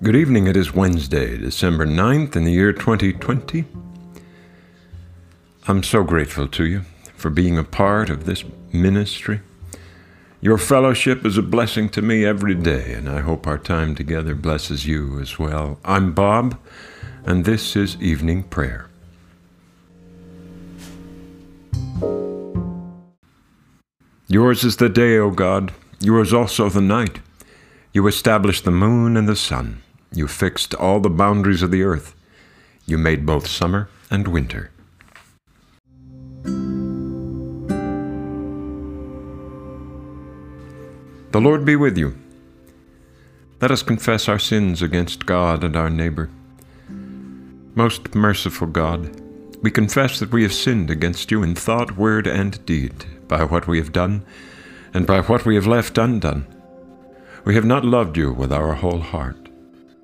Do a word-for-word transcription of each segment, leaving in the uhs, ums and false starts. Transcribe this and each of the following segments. Good evening, it is Wednesday, December ninth in the year twenty twenty. I'm so grateful to you for being a part of this ministry. Your fellowship is a blessing to me every day, and I hope our time together blesses you as well. I'm Bob, and this is Evening Prayer. Yours is the day, O God, yours also the night. You established the moon and the sun. You fixed all the boundaries of the earth. You made both summer and winter. The Lord be with you. Let us confess our sins against God and our neighbor. Most merciful God, we confess that we have sinned against you in thought, word, and deed, by what we have done and by what we have left undone. We have not loved you with our whole heart.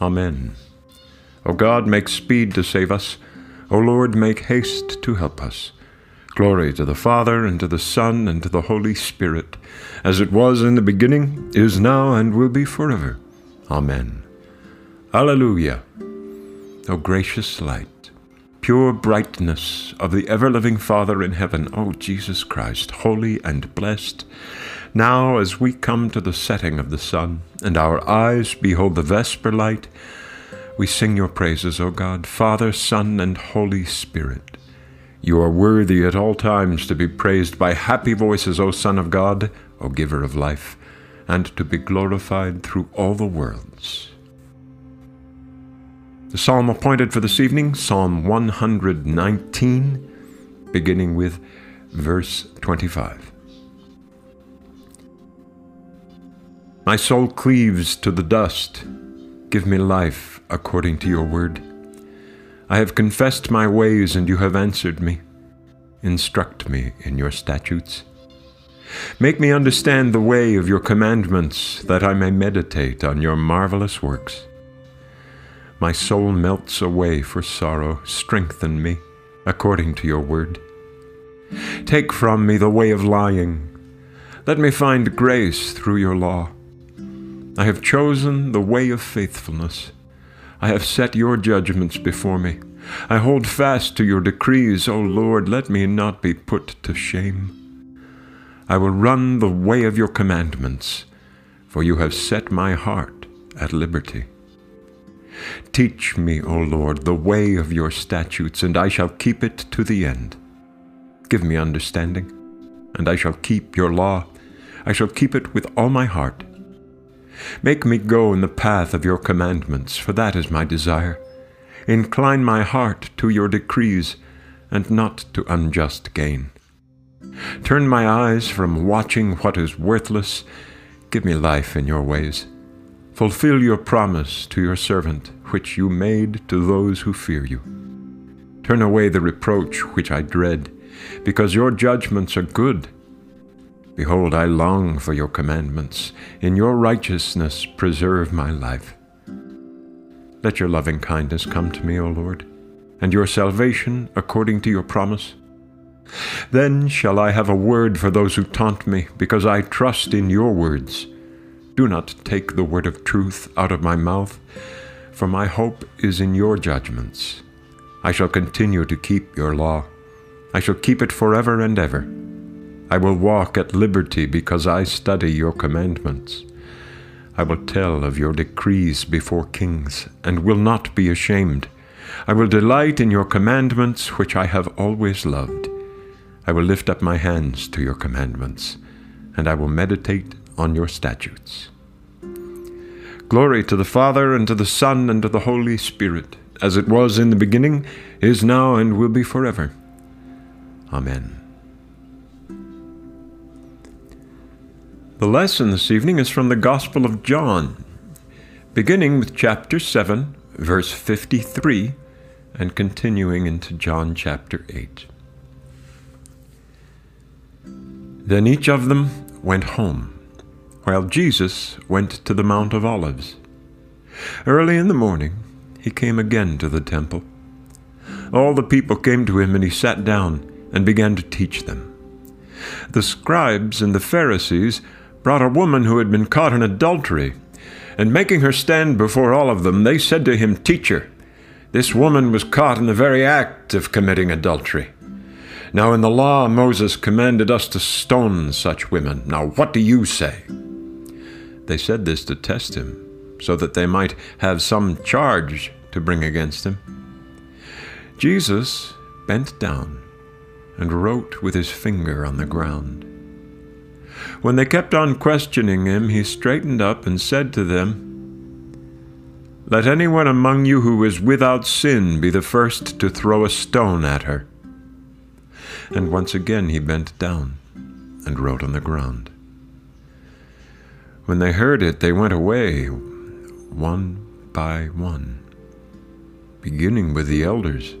Amen. O God, make speed to save us. O Lord, make haste to help us. Glory to the Father, and to the Son, and to the Holy Spirit, as it was in the beginning, is now, and will be forever. Amen. Alleluia. O gracious light, pure brightness of the ever-living Father in heaven, O Jesus Christ, holy and blessed, now as we come to the setting of the sun, and our eyes behold the vesper light, we sing your praises, O God, Father, Son, and Holy Spirit. You are worthy at all times to be praised by happy voices, O Son of God, O Giver of life, and to be glorified through all the worlds. The psalm appointed for this evening, Psalm one nineteen, beginning with verse twenty-five. My soul cleaves to the dust. Give me life according to your word. I have confessed my ways, and you have answered me. Instruct me in your statutes. Make me understand the way of your commandments, that I may meditate on your marvelous works. My soul melts away for sorrow. Strengthen me according to your word. Take from me the way of lying. Let me find grace through your law. I have chosen the way of faithfulness. I have set your judgments before me. I hold fast to your decrees, O Lord, let me not be put to shame. I will run the way of your commandments, for you have set my heart at liberty. Teach me, O Lord, the way of your statutes, and I shall keep it to the end. Give me understanding, and I shall keep your law. I shall keep it with all my heart. Make me go in the path of your commandments, for that is my desire. Incline my heart to your decrees, and not to unjust gain. Turn my eyes from watching what is worthless. Give me life in your ways. Fulfill your promise to your servant, which you made to those who fear you. Turn away the reproach which I dread, because your judgments are good. Behold, I long for your commandments. In your righteousness, preserve my life. Let your loving kindness come to me, O Lord, and your salvation according to your promise. Then shall I have a word for those who taunt me, because I trust in your words. Do not take the word of truth out of my mouth, for my hope is in your judgments. I shall continue to keep your law. I shall keep it forever and ever. I will walk at liberty because I study your commandments. I will tell of your decrees before kings and will not be ashamed. I will delight in your commandments, which I have always loved. I will lift up my hands to your commandments, and I will meditate on your statutes. Glory to the Father, and to the Son, and to the Holy Spirit, as it was in the beginning, is now, and will be forever. Amen. The lesson this evening is from the Gospel of John, beginning with chapter seven, verse fifty-three, and continuing into John chapter eight. Then each of them went home, while Jesus went to the Mount of Olives. Early in the morning, he came again to the temple. All the people came to him, and he sat down and began to teach them. The scribes and the Pharisees brought a woman who had been caught in adultery, and making her stand before all of them, they said to him, "Teacher, this woman was caught in the very act of committing adultery. Now in the law, Moses commanded us to stone such women. Now what do you say?" They said this to test him, so that they might have some charge to bring against him. Jesus bent down and wrote with his finger on the ground. When they kept on questioning him, he straightened up and said to them, "Let anyone among you who is without sin be the first to throw a stone at her." And once again he bent down and wrote on the ground. When they heard it, they went away one by one, beginning with the elders.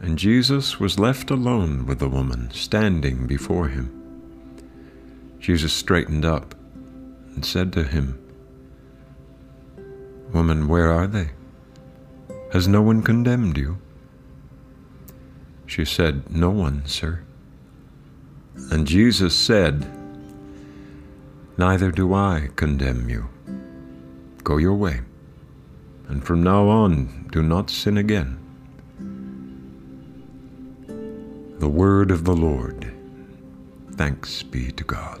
And Jesus was left alone with the woman standing before him. Jesus straightened up and said to him, "Woman, where are they? Has no one condemned you?" She said, "No one, sir." And Jesus said, "Neither do I condemn you. Go your way, and from now on do not sin again." The word of the Lord. Thanks be to God.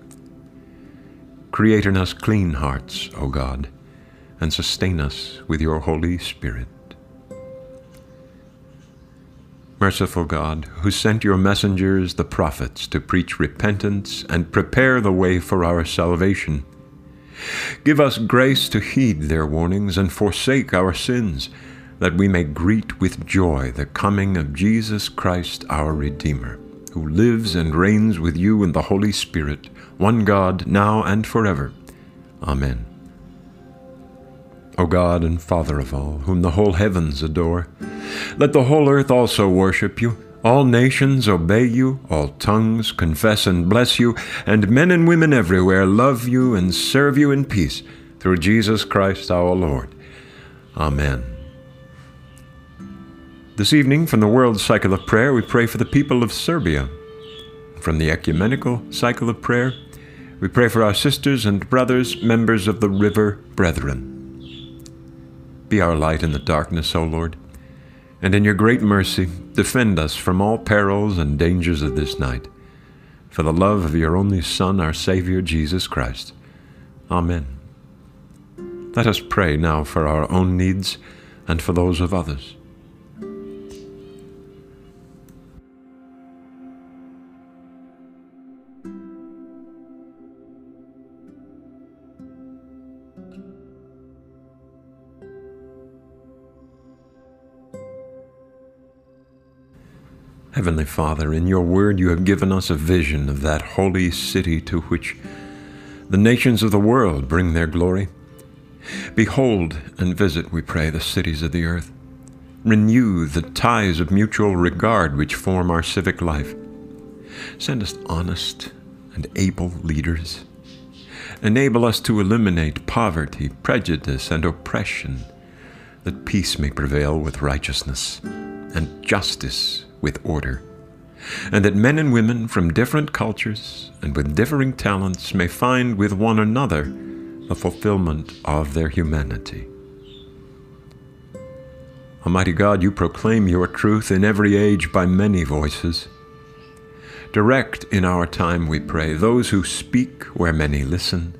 Create in us clean hearts, O God, and sustain us with your Holy Spirit. Merciful God, who sent your messengers, the prophets, to preach repentance and prepare the way for our salvation, give us grace to heed their warnings and forsake our sins, that we may greet with joy the coming of Jesus Christ, our Redeemer, who lives and reigns with you in the Holy Spirit, one God, now and forever. Amen. O God and Father of all, whom the whole heavens adore, let the whole earth also worship you, all nations obey you, all tongues confess and bless you, and men and women everywhere love you and serve you in peace, through Jesus Christ our Lord. Amen. This evening, from the World Cycle of Prayer, we pray for the people of Serbia. From the Ecumenical Cycle of Prayer, we pray for our sisters and brothers, members of the River Brethren. Be our light in the darkness, O Lord, and in your great mercy, defend us from all perils and dangers of this night, for the love of your only Son, our Savior, Jesus Christ. Amen. Let us pray now for our own needs and for those of others. Heavenly Father, in your word you have given us a vision of that holy city to which the nations of the world bring their glory. Behold and visit, we pray, the cities of the earth. Renew the ties of mutual regard which form our civic life. Send us honest and able leaders. Enable us to eliminate poverty, prejudice, and oppression, that peace may prevail with righteousness and justice with order, and that men and women from different cultures and with differing talents may find with one another the fulfillment of their humanity. Almighty God, you proclaim your truth in every age by many voices. Direct in our time, we pray, those who speak where many listen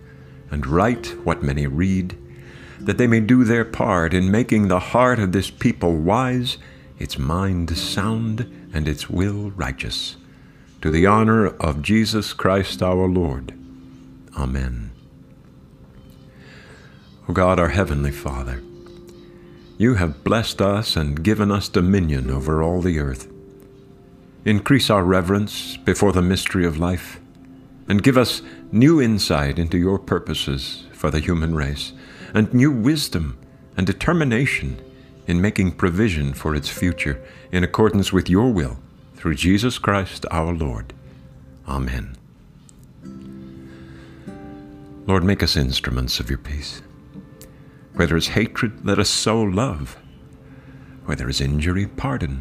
and write what many read, that they may do their part in making the heart of this people wise, its mind sound, and its will righteous, to the honor of Jesus Christ our Lord. Amen. O God, our Heavenly Father, you have blessed us and given us dominion over all the earth. Increase our reverence before the mystery of life, and give us new insight into your purposes for the human race, and new wisdom and determination in making provision for its future, in accordance with your will, through Jesus Christ our Lord. Amen. Lord, make us instruments of your peace. Where there is hatred, let us sow love. Where there is injury, pardon.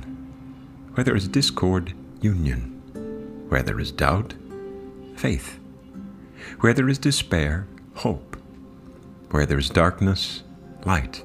Where there is discord, union. Where there is doubt, faith. Where there is despair, hope. Where there is darkness, light.